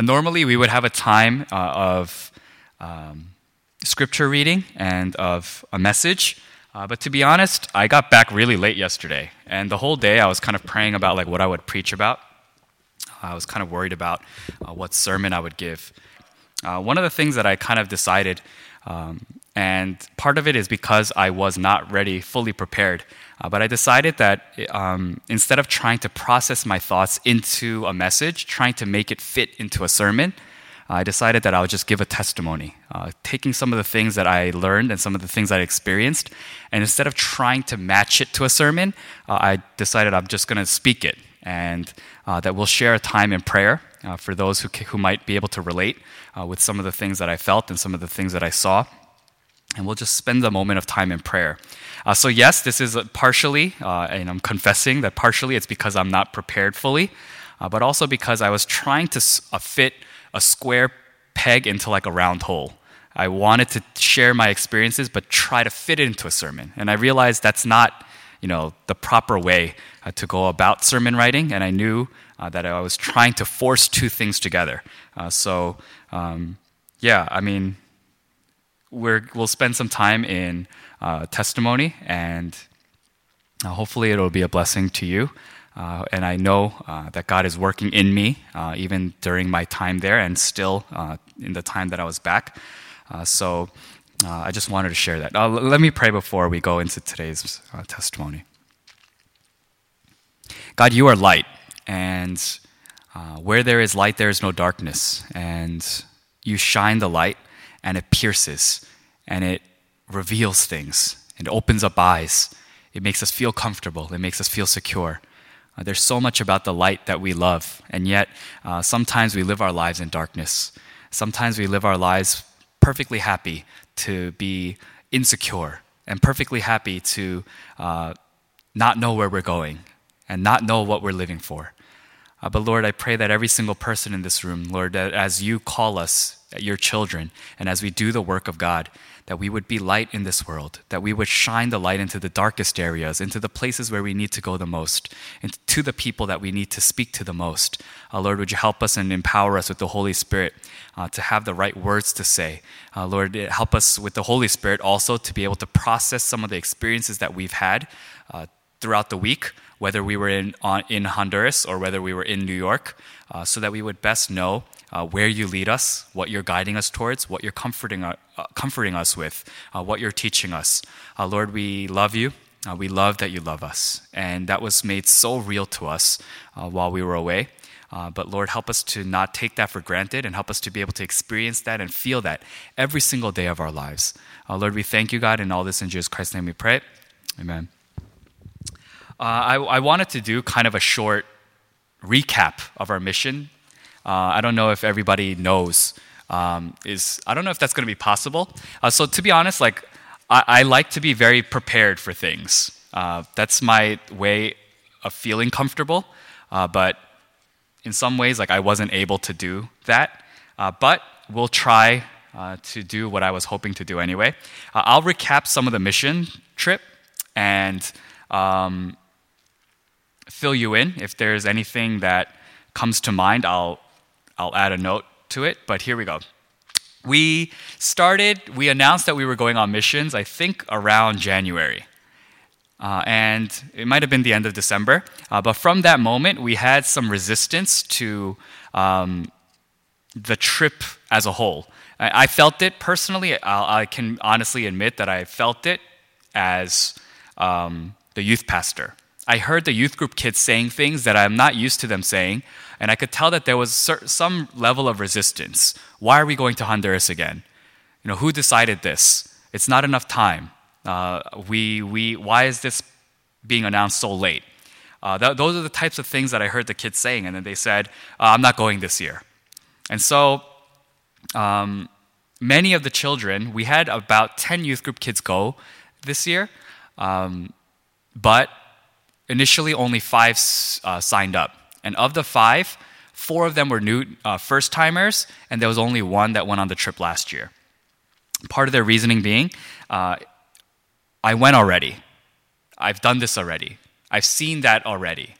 Normally, we would have a time of scripture reading and of a message. But to be honest, I got back really late yesterday. And the whole day, I was kind of praying about like what I would preach about. I was kind of worried about what sermon I would give. One of the things that I kind of decided, and part of it is because I was not ready, fully prepared. But I decided that instead of trying to process my thoughts into a message, trying to make it fit into a sermon, I decided that I would just give a testimony, taking some of the things that I learned and some of the things I experienced, and instead of trying to match it to a sermon, I decided I'm just going to speak it, and that we'll share a time in prayer for those who might be able to relate with some of the things that I felt and some of the things that I saw. And we'll just spend a moment of time in prayer. So yes, this is partially, and I'm confessing that partially it's because I'm not prepared fully, but also because I was trying to fit a square peg into like a round hole. I wanted to share my experiences, but try to fit it into a sermon. And I realized that's not, the proper way to go about sermon writing. And I knew that I was trying to force two things together. We'll spend some time in testimony, and hopefully it'll be a blessing to you. And I know that God is working in me, even during my time there and still in the time that I was back. So I just wanted to share that. Let me pray before we go into today's testimony. God, you are light, and where there is light, there is no darkness. And you shine the light, and it pierces, and it reveals things, and opens up eyes. It makes us feel comfortable. It makes us feel secure. There's so much about the light that we love, and yet sometimes we live our lives in darkness. Sometimes we live our lives perfectly happy to be insecure, and perfectly happy to not know where we're going, and not know what we're living for. But Lord, I pray that every single person in this room, Lord, that as you call us, your children, and as we do the work of God, that we would be light in this world, that we would shine the light into the darkest areas, into the places where we need to go the most, and to the people that we need to speak to the most. Lord, would you help us and empower us with the Holy Spirit to have the right words to say. Lord, help us with the Holy Spirit also to be able to process some of the experiences that we've had throughout the week, whether we were in Honduras or whether we were in New York, so that we would best know where you lead us, what you're guiding us towards, what you're comforting us with, what you're teaching us. Lord, we love you. We love that you love us. And that was made so real to us while we were away. But Lord, help us to not take that for granted, and help us to be able to experience that and feel that every single day of our lives. Lord, we thank you, God, and all this in Jesus Christ's name we pray. Amen. I wanted to do kind of a short recap of our mission. I don't know if everybody knows. I don't know if that's going to be possible. So to be honest, I like to be very prepared for things. That's my way of feeling comfortable. But in some ways, I wasn't able to do that. But we'll try to do what I was hoping to do anyway. I'll recap some of the mission trip and fill you in. If there's anything that comes to mind, I'll add a note to it, but here we go. We announced that we were going on missions, I think around January. And it might have been the end of December. But from that moment, we had some resistance to the trip as a whole. I felt it personally. I can honestly admit that I felt it as the youth pastor. I heard the youth group kids saying things that I'm not used to them saying, and I could tell that there was some level of resistance. Why are we going to Honduras again? Who decided this? It's not enough time. Why is this being announced so late? Those are the types of things that I heard the kids saying, and then they said, I'm not going this year. And so many of the children, we had about 10 youth group kids go this year, but initially, only 5 signed up. And of the 5, 4 of them were new first-timers, and there was only 1 that went on the trip last year. part of their reasoning being, I went already. I've done this already. I've seen that already.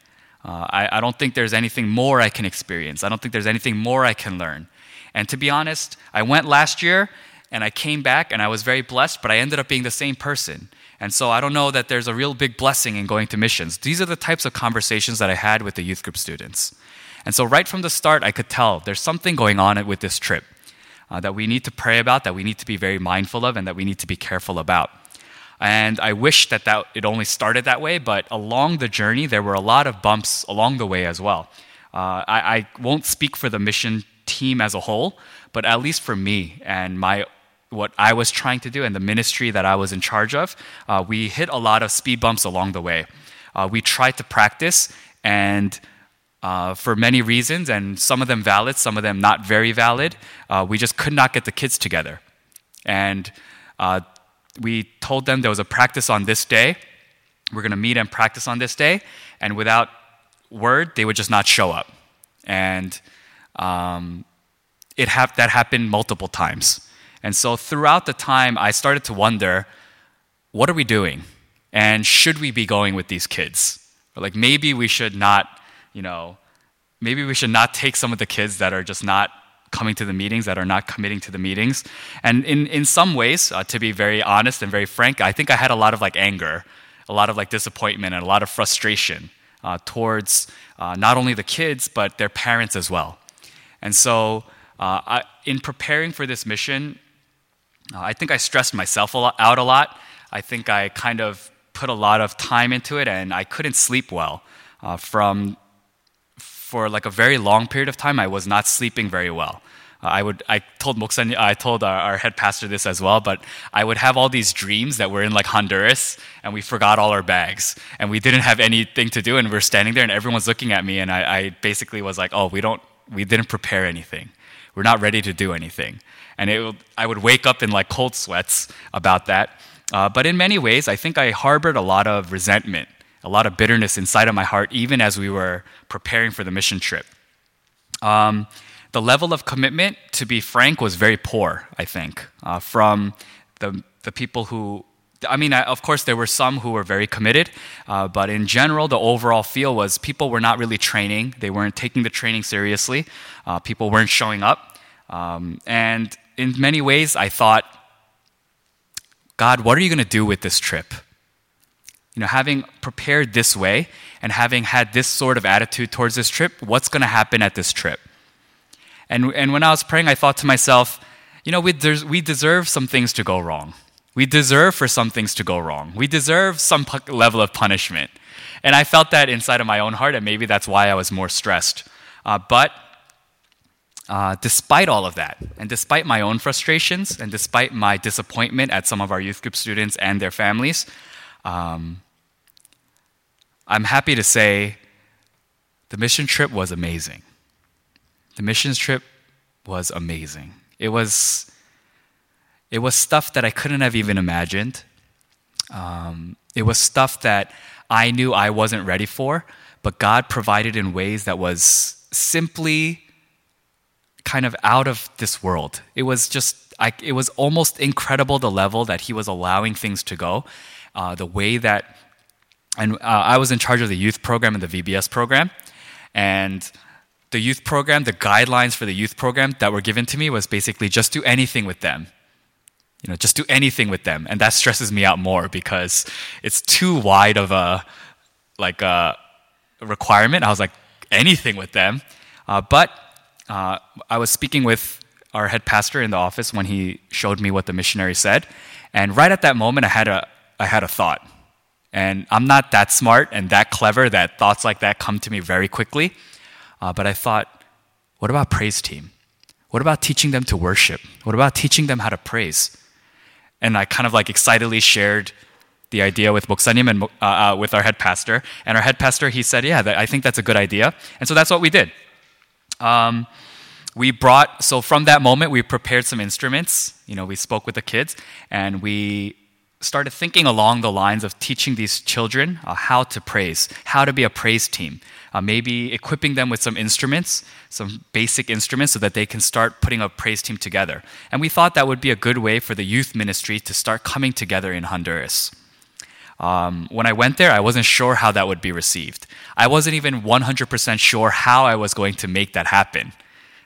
I don't think there's anything more I can experience. I don't think there's anything more I can learn. And to be honest, I went last year and I came back and I was very blessed, but I ended up being the same person. And so I don't know that there's a real big blessing in going to missions. These are the types of conversations that I had with the youth group students. And so right from the start, I could tell there's something going on with this trip that we need to pray about, that we need to be very mindful of, and that we need to be careful about. And I wish that it only started that way, but along the journey, there were a lot of bumps along the way as well. I won't speak for the mission team as a whole, but at least for me and what I was trying to do and the ministry that I was in charge of, we hit a lot of speed bumps along the way. We tried to practice, and for many reasons, and some of them valid, some of them not very valid, we just could not get the kids together. And we told them there was a practice on this day. We're going to meet and practice on this day. And without word, they would just not show up. And that happened multiple times. And so throughout the time, I started to wonder, what are we doing? And should we be going with these kids? Or like maybe we should not, maybe we should not take some of the kids that are just not coming to the meetings, that are not committing to the meetings. And in some ways, to be very honest and very frank, I think I had a lot of anger, a lot of disappointment, and a lot of frustration towards not only the kids, but their parents as well. And so in preparing for this mission, I think I stressed myself out a lot. I think I kind of put a lot of time into it, and I couldn't sleep well for a very long period of time. I was not sleeping very well. I told Moksan, I told our head pastor this as well, but I would have all these dreams that we're in Honduras and we forgot all our bags and we didn't have anything to do and we're standing there and everyone's looking at me, and I basically was like, oh, we didn't prepare anything. We're not ready to do anything. And I would wake up in cold sweats about that. But in many ways, I think I harbored a lot of resentment, a lot of bitterness inside of my heart, even as we were preparing for the mission trip. The level of commitment, to be frank, was very poor, I think, from the people who, of course, there were some who were very committed, but in general, the overall feel was people were not really training. They weren't taking the training seriously. People weren't showing up. And in many ways, I thought, God, what are you going to do with this trip? Having prepared this way and having had this sort of attitude towards this trip, what's going to happen at this trip? And when I was praying, I thought to myself, we deserve some things to go wrong. We deserve for some things to go wrong. We deserve some level of punishment. And I felt that inside of my own heart, and maybe that's why I was more stressed. But despite all of that, and despite my own frustrations, and despite my disappointment at some of our youth group students and their families, I'm happy to say the mission trip was amazing. The missions trip was amazing. It was stuff that I couldn't have even imagined. It was stuff that I knew I wasn't ready for, but God provided in ways that was simply kind of out of this world. It was just, it was almost incredible the level that He was allowing things to go. The way that, I was in charge of the youth program and the VBS program, and the youth program, the guidelines for the youth program that were given to me was basically just do anything with them. Just do anything with them. And that stresses me out more because it's too wide of a requirement. I was like, anything with them. But I was speaking with our head pastor in the office when he showed me what the missionary said. And right at that moment, I had a thought. And I'm not that smart and that clever that thoughts like that come to me very quickly. But I thought, what about praise team? What about teaching them to worship? What about teaching them how to praise? And I kind of excitedly shared the idea with Boksanim and with our head pastor. And our head pastor, he said, yeah, I think that's a good idea. And so that's what we did. So from that moment, we prepared some instruments. We spoke with the kids and we started thinking along the lines of teaching these children how to praise, how to be a praise team, maybe equipping them with some instruments, some basic instruments, so that they can start putting a praise team together. And we thought that would be a good way for the youth ministry to start coming together in Honduras. When I went there, I wasn't sure how that would be received. I wasn't even 100% sure how I was going to make that happen.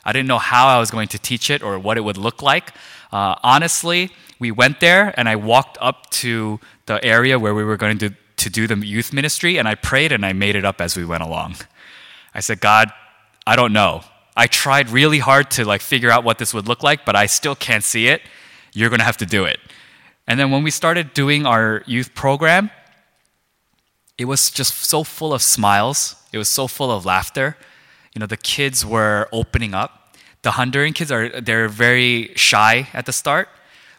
I didn't know how I was going to teach it or what it would look like. Honestly, we went there and I walked up to the area where we were going to do the youth ministry, and I prayed and I made it up as we went along. I said, God, I don't know. I tried really hard to figure out what this would look like, but I still can't see it. You're going to have to do it. And then when we started doing our youth program, it was just so full of smiles. It was so full of laughter. The kids were opening up. The Honduran kids, they're very shy at the start,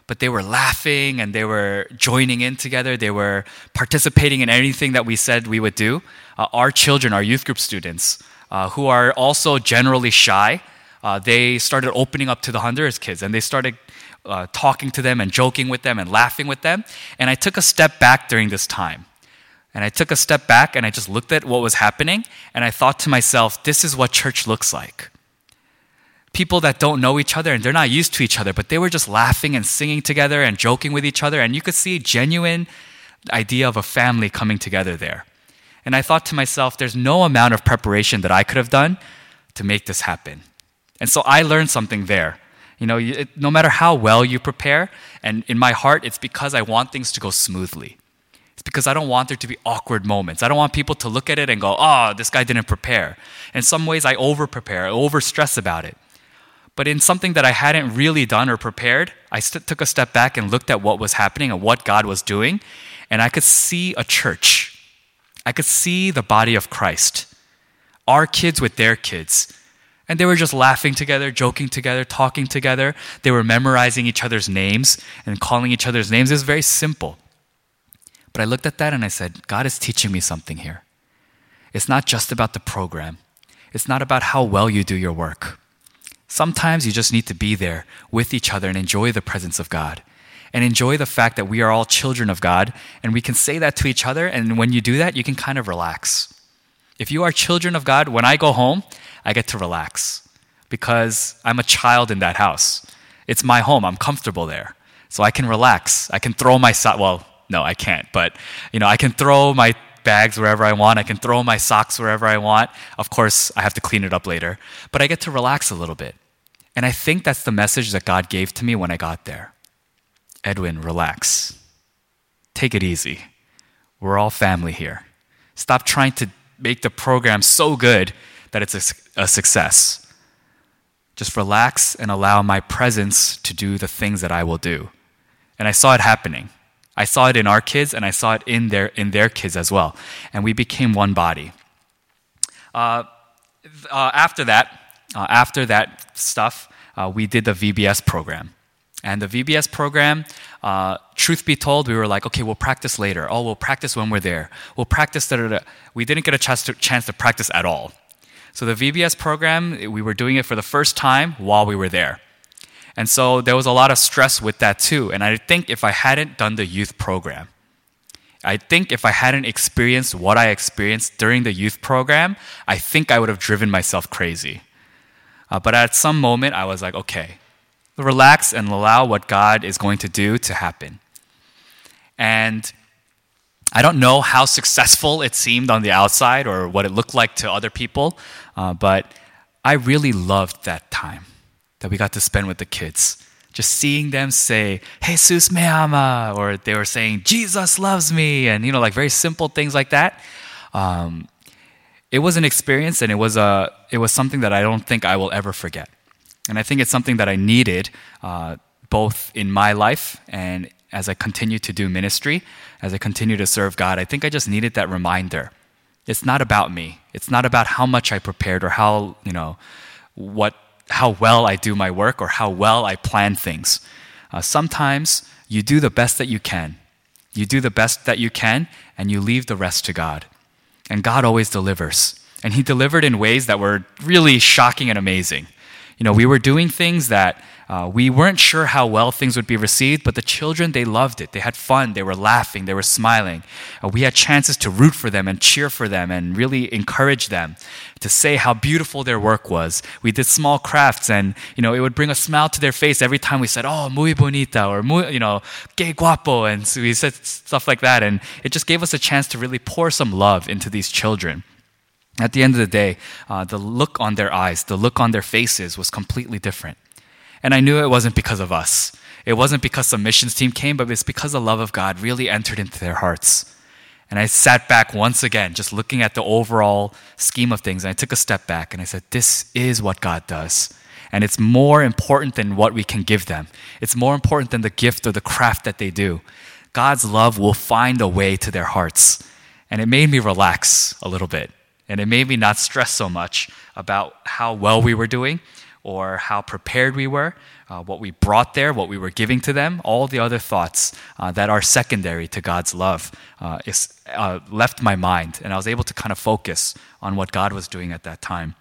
but they were laughing and they were joining in together. They were participating in anything that we said we would do. Our children, our youth group students, who are also generally shy, they started opening up to the Honduras kids, and they started talking to them and joking with them and laughing with them. And I took a step back during this time. And I took a step back and I just looked at what was happening, and I thought to myself, this is what church looks like. People that don't know each other and they're not used to each other, but they were just laughing and singing together and joking with each other, and you could see a genuine idea of a family coming together there. And I thought to myself, there's no amount of preparation that I could have done to make this happen. And so I learned something there. No matter how well you prepare, and in my heart, it's because I want things to go smoothly. It's because I don't want there to be awkward moments. I don't want people to look at it and go, oh, this guy didn't prepare. In some ways, I over-prepare, I over-stress about it. But in something that I hadn't really done or prepared, I took a step back and looked at what was happening and what God was doing, and I could see a church. I could see the body of Christ, our kids with their kids. And they were just laughing together, joking together, talking together. They were memorizing each other's names and calling each other's names. It was very simple. But I looked at that and I said, God is teaching me something here. It's not just about the program. It's not about how well you do your work. Sometimes you just need to be there with each other and enjoy the presence of God and enjoy the fact that we are all children of God, and we can say that to each other, and when you do that, you can kind of relax. If you are children of God, when I go home, I get to relax because I'm a child in that house. It's my home. I'm comfortable there. So I can relax. I can throw my socks. Well, no, I can't. But, I can throw my bags wherever I want. I can throw my socks wherever I want. Of course, I have to clean it up later. But I get to relax a little bit. And I think that's the message that God gave to me when I got there. Edwin, relax. Take it easy. We're all family here. Stop trying to make the program so good that it's a success. Just relax and allow my presence to do the things that I will do. And I saw it happening. I saw it in our kids, and I saw it in their kids as well. And we became one body. After that stuff, we did the VBS program. And the VBS program, truth be told, we were like, okay, we'll practice later. Oh, we'll practice when we're there. We'll practice. We didn't get a chance to practice at all. So the VBS program, we were doing it for the first time while we were there. And so there was a lot of stress with that too. And I think if I hadn't done the youth program, I think if I hadn't experienced what I experienced during the youth program, I think I would have driven myself crazy. But at some moment, I was like, okay, relax and allow what God is going to do to happen. And I don't know how successful it seemed on the outside or what it looked like to other people, but I really loved that time that we got to spend with the kids. Just seeing them say, Jesus me ama, or they were saying, Jesus loves me, and very simple things like that. It was an experience, and it was something that I don't think I will ever forget. And I think it's something that I needed both in my life and as I continue to do ministry, as I continue to serve God. I think I just needed that reminder. It's not about me. It's not about how much I prepared or how well I do my work or how well I plan things. Sometimes you do the best that you can. You do the best that you can, and you leave the rest to God. And God always delivers. And He delivered in ways that were really shocking and amazing. We were doing things that We weren't sure how well things would be received, but the children, they loved it. They had fun. They were laughing. They were smiling. We had chances to root for them and cheer for them and really encourage them to say how beautiful their work was. We did small crafts, and it would bring a smile to their face every time we said, "Oh, muy bonita," or "qué guapo," and so we said stuff like that, and it just gave us a chance to really pour some love into these children. At the end of the day, the look on their eyes, the look on their faces was completely different. And I knew it wasn't because of us. It wasn't because some missions team came, but it's because the love of God really entered into their hearts. And I sat back once again, just looking at the overall scheme of things, and I took a step back and I said, this is what God does. And it's more important than what we can give them. It's more important than the gift or the craft that they do. God's love will find a way to their hearts. And it made me relax a little bit. And it made me not stress so much about how well we were doing or how prepared we were, what we brought there, what we were giving to them, all the other thoughts that are secondary to God's love left my mind. And I was able to kind of focus on what God was doing at that time.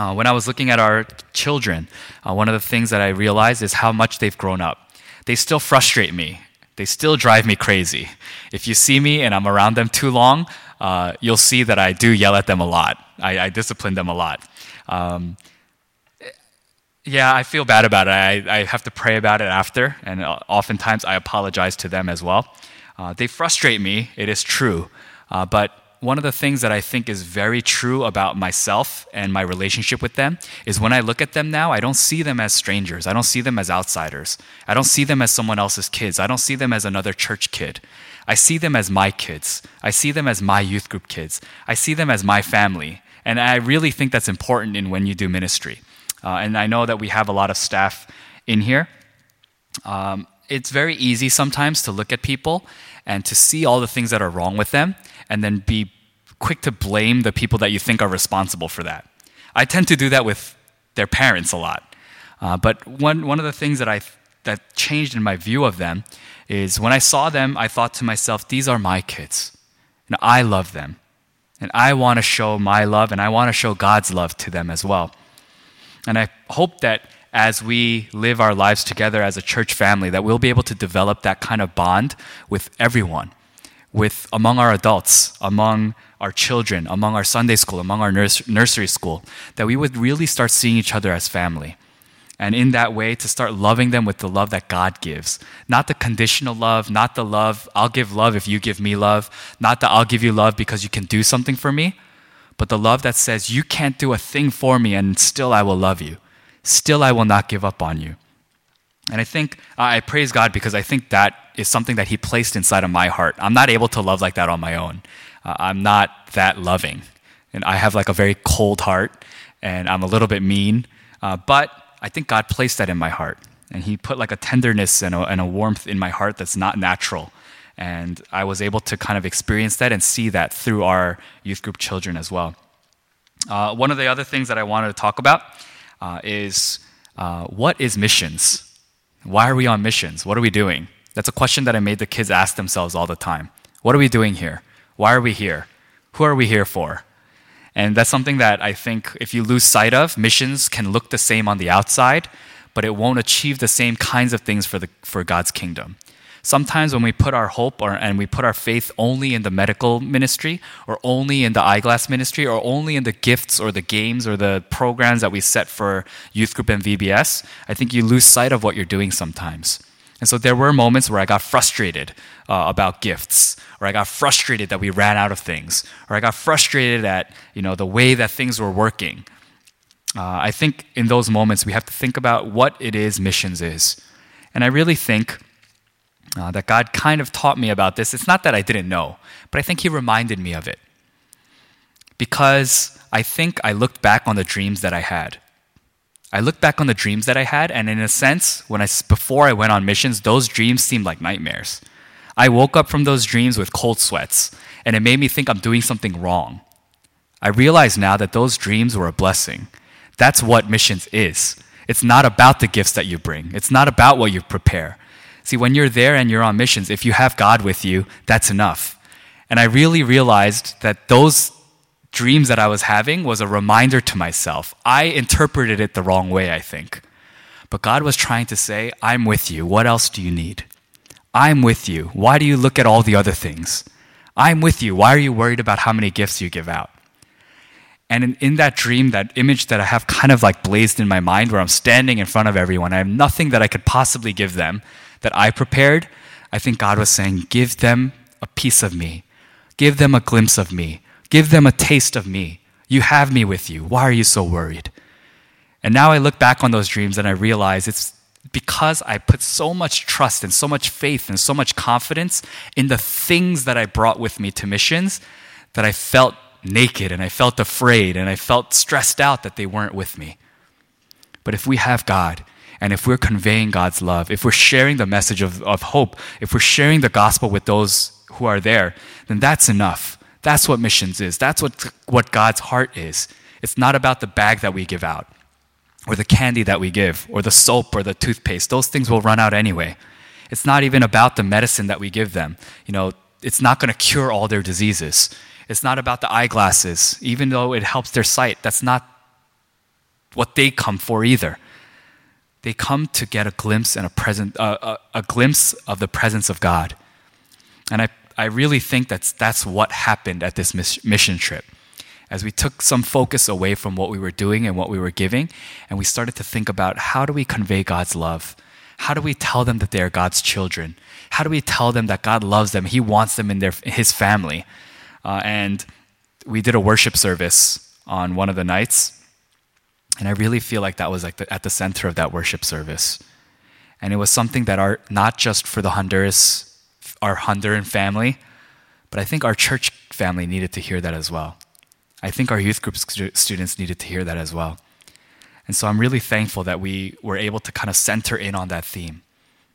When I was looking at our children, one of the things that I realized is how much they've grown up. They still frustrate me. They still drive me crazy. If you see me and I'm around them too long, you'll see that I do yell at them a lot. I discipline them a lot. I feel bad about it. I have to pray about it after, and oftentimes I apologize to them as well. They frustrate me, it is true. But one of the things that I think is very true about myself and my relationship with them is when I look at them now, I don't see them as strangers. I don't see them as outsiders. I don't see them as someone else's kids. I don't see them as another church kid. I see them as my kids. I see them as my youth group kids. I see them as my family. And I really think that's important in when you do ministry. And I know that we have a lot of staff in here. It's very easy sometimes to look at people and to see all the things that are wrong with them and then be quick to blame the people that you think are responsible for that. I tend to do that with their parents a lot. But one of the things that that changed in my view of them is when I saw them, I thought to myself, these are my kids. And I love them. And I want to show my love, and I want to show God's love to them as well. And I hope that as we live our lives together as a church family, that we'll be able to develop that kind of bond with everyone, among our adults, among our children, among our Sunday school, among our nursery school, that we would really start seeing each other as family. And in that way, to start loving them with the love that God gives. Not the conditional love, not the love, I'll give love if you give me love, not the I'll give you love because you can do something for me, but the love that says, you can't do a thing for me and still I will love you. Still I will not give up on you. And I think, I praise God because I think that is something that He placed inside of my heart. I'm not able to love like that on my own. I'm not that loving. And I have like a very cold heart and I'm a little bit mean. But I think God placed that in my heart. And He put like a tenderness and a warmth in my heart that's not natural. And I was able to kind of experience that and see that through our youth group children as well. One of the other things that I wanted to talk about is what is missions? Why are we on missions? What are we doing? That's a question that I made the kids ask themselves all the time. What are we doing here? Why are we here? Who are we here for? And that's something that I think if you lose sight of, missions can look the same on the outside, but it won't achieve the same kinds of things for God's kingdom. Sometimes when we put our hope and we put our faith only in the medical ministry or only in the eyeglass ministry or only in the gifts or the games or the programs that we set for youth group and VBS, I think you lose sight of what you're doing sometimes. And so there were moments where I got frustrated about gifts, or I got frustrated that we ran out of things, or I got frustrated at the way that things were working. I think in those moments we have to think about what it is missions is. And I really think that God kind of taught me about this. It's not that I didn't know, but I think He reminded me of it. Because I think I looked back on the dreams that I had. And in a sense, before I went on missions, those dreams seemed like nightmares. I woke up from those dreams with cold sweats, and it made me think I'm doing something wrong. I realize now that those dreams were a blessing. That's what missions is. It's not about the gifts that you bring. It's not about what you prepare. See, when you're there and you're on missions, if you have God with you, that's enough. And I really realized that those dreams that I was having was a reminder to myself. I interpreted it the wrong way, I think. But God was trying to say, I'm with you. What else do you need? I'm with you. Why do you look at all the other things? I'm with you. Why are you worried about how many gifts you give out? And in that dream, that image that I have kind of like blazed in my mind where I'm standing in front of everyone, I have nothing that I could possibly give them that I prepared. I think God was saying, give them a piece of me. Give them a glimpse of me. Give them a taste of me. You have me with you. Why are you so worried? And now I look back on those dreams and I realize it's because I put so much trust and so much faith and so much confidence in the things that I brought with me to missions that I felt naked and I felt afraid and I felt stressed out that they weren't with me. But if we have God, and if we're conveying God's love, if we're sharing the message of hope, if we're sharing the gospel with those who are there, then that's enough. That's what missions is. That's what God's heart is. It's not about the bag that we give out, or the candy that we give, or the soap, or the toothpaste. Those things will run out anyway. It's not even about the medicine that we give them. You know, it's not going to cure all their diseases. It's not about the eyeglasses, even though it helps their sight. That's not what they come for either. They come to get a glimpse and a glimpse of the presence of God. And I really think that's what happened at this mission trip. As we took some focus away from what we were doing and what we were giving, and we started to think about how do we convey God's love? How do we tell them that they are God's children? How do we tell them that God loves them? He wants them in his family. And we did a worship service on one of the nights, and I really feel like that was at the center of that worship service. And it was something that not just for our Honduran family, but I think our church family needed to hear that as well. I think our youth group students needed to hear that as well. And so I'm really thankful that we were able to kind of center in on that theme,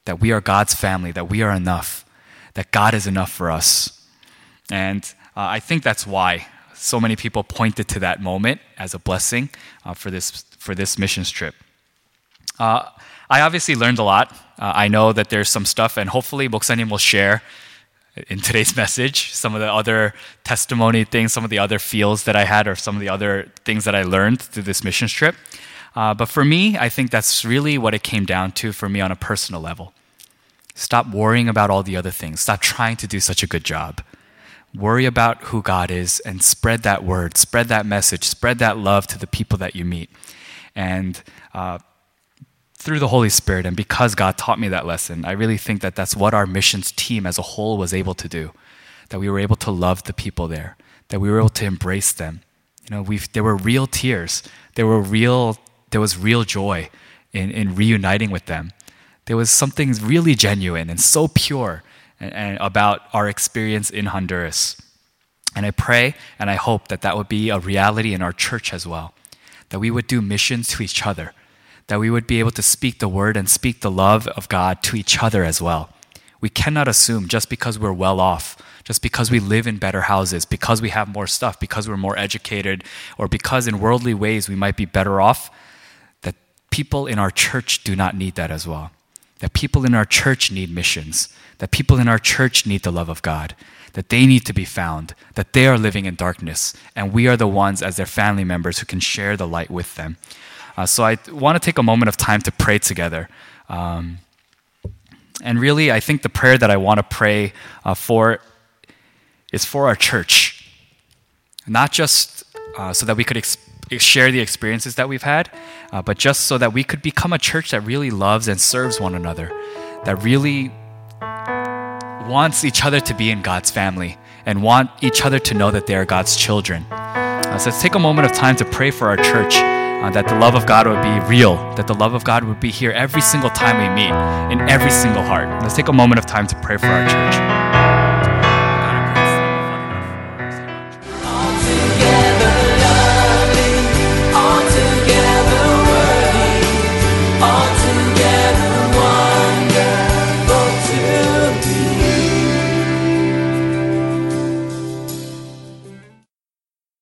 that we are God's family, that we are enough, that God is enough for us. And I think that's why so many people pointed to that moment as a blessing for this missions trip. I obviously learned a lot. I know that there's some stuff, and hopefully Boksanim will share in today's message, some of the other testimony things, some of the other feels that I had, or some of the other things that I learned through this missions trip. But for me, I think that's really what it came down to for me on a personal level. Stop worrying about all the other things. Stop trying to do such a good job. Worry about who God is and spread that word, spread that message, spread that love to the people that you meet. And through the Holy Spirit, and because God taught me that lesson, I really think that that's what our missions team as a whole was able to do, that we were able to love the people there, that we were able to embrace them. You know, there were real tears. There was real joy in reuniting with them. There was something really genuine and so pure and about our experience in Honduras. And I pray and I hope that that would be a reality in our church as well, that we would do missions to each other, that we would be able to speak the word and speak the love of God to each other as well. We cannot assume just because we're well off, just because we live in better houses, because we have more stuff, because we're more educated, or because in worldly ways we might be better off, that people in our church do not need that as well. That people in our church need missions, that people in our church need the love of God, that they need to be found, that they are living in darkness, and we are the ones as their family members who can share the light with them. So I want to take a moment of time to pray together. And really, I think the prayer that I want to pray for is for our church. Not just so that we could share the experiences that we've had, but just so that we could become a church that really loves and serves one another, that really wants each other to be in God's family and want each other to know that they are God's children. So let's take a moment of time to pray for our church. That the love of God would be real, that the love of God would be here every single time we meet, in every single heart. Let's take a moment of time to pray for our church.